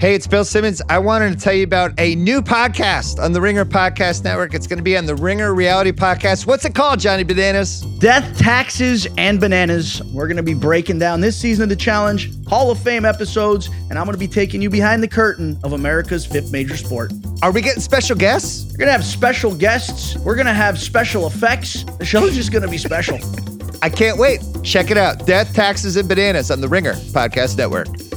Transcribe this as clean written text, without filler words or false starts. Hey, it's Bill Simmons. I wanted to tell you about a new podcast on the Ringer Podcast Network. It's going to be on the Ringer Reality Podcast. What's it called, Johnny Bananas? Death, Taxes, and Bananas. We're going to be breaking down this season of The Challenge, Hall of Fame episodes, and I'm going to be taking you behind the curtain of America's fifth major sport. Are we getting special guests? We're going to have special guests. We're going to have special effects. The show's just going to be special. I can't wait. Check it out. Death, Taxes, and Bananas on the Ringer Podcast Network.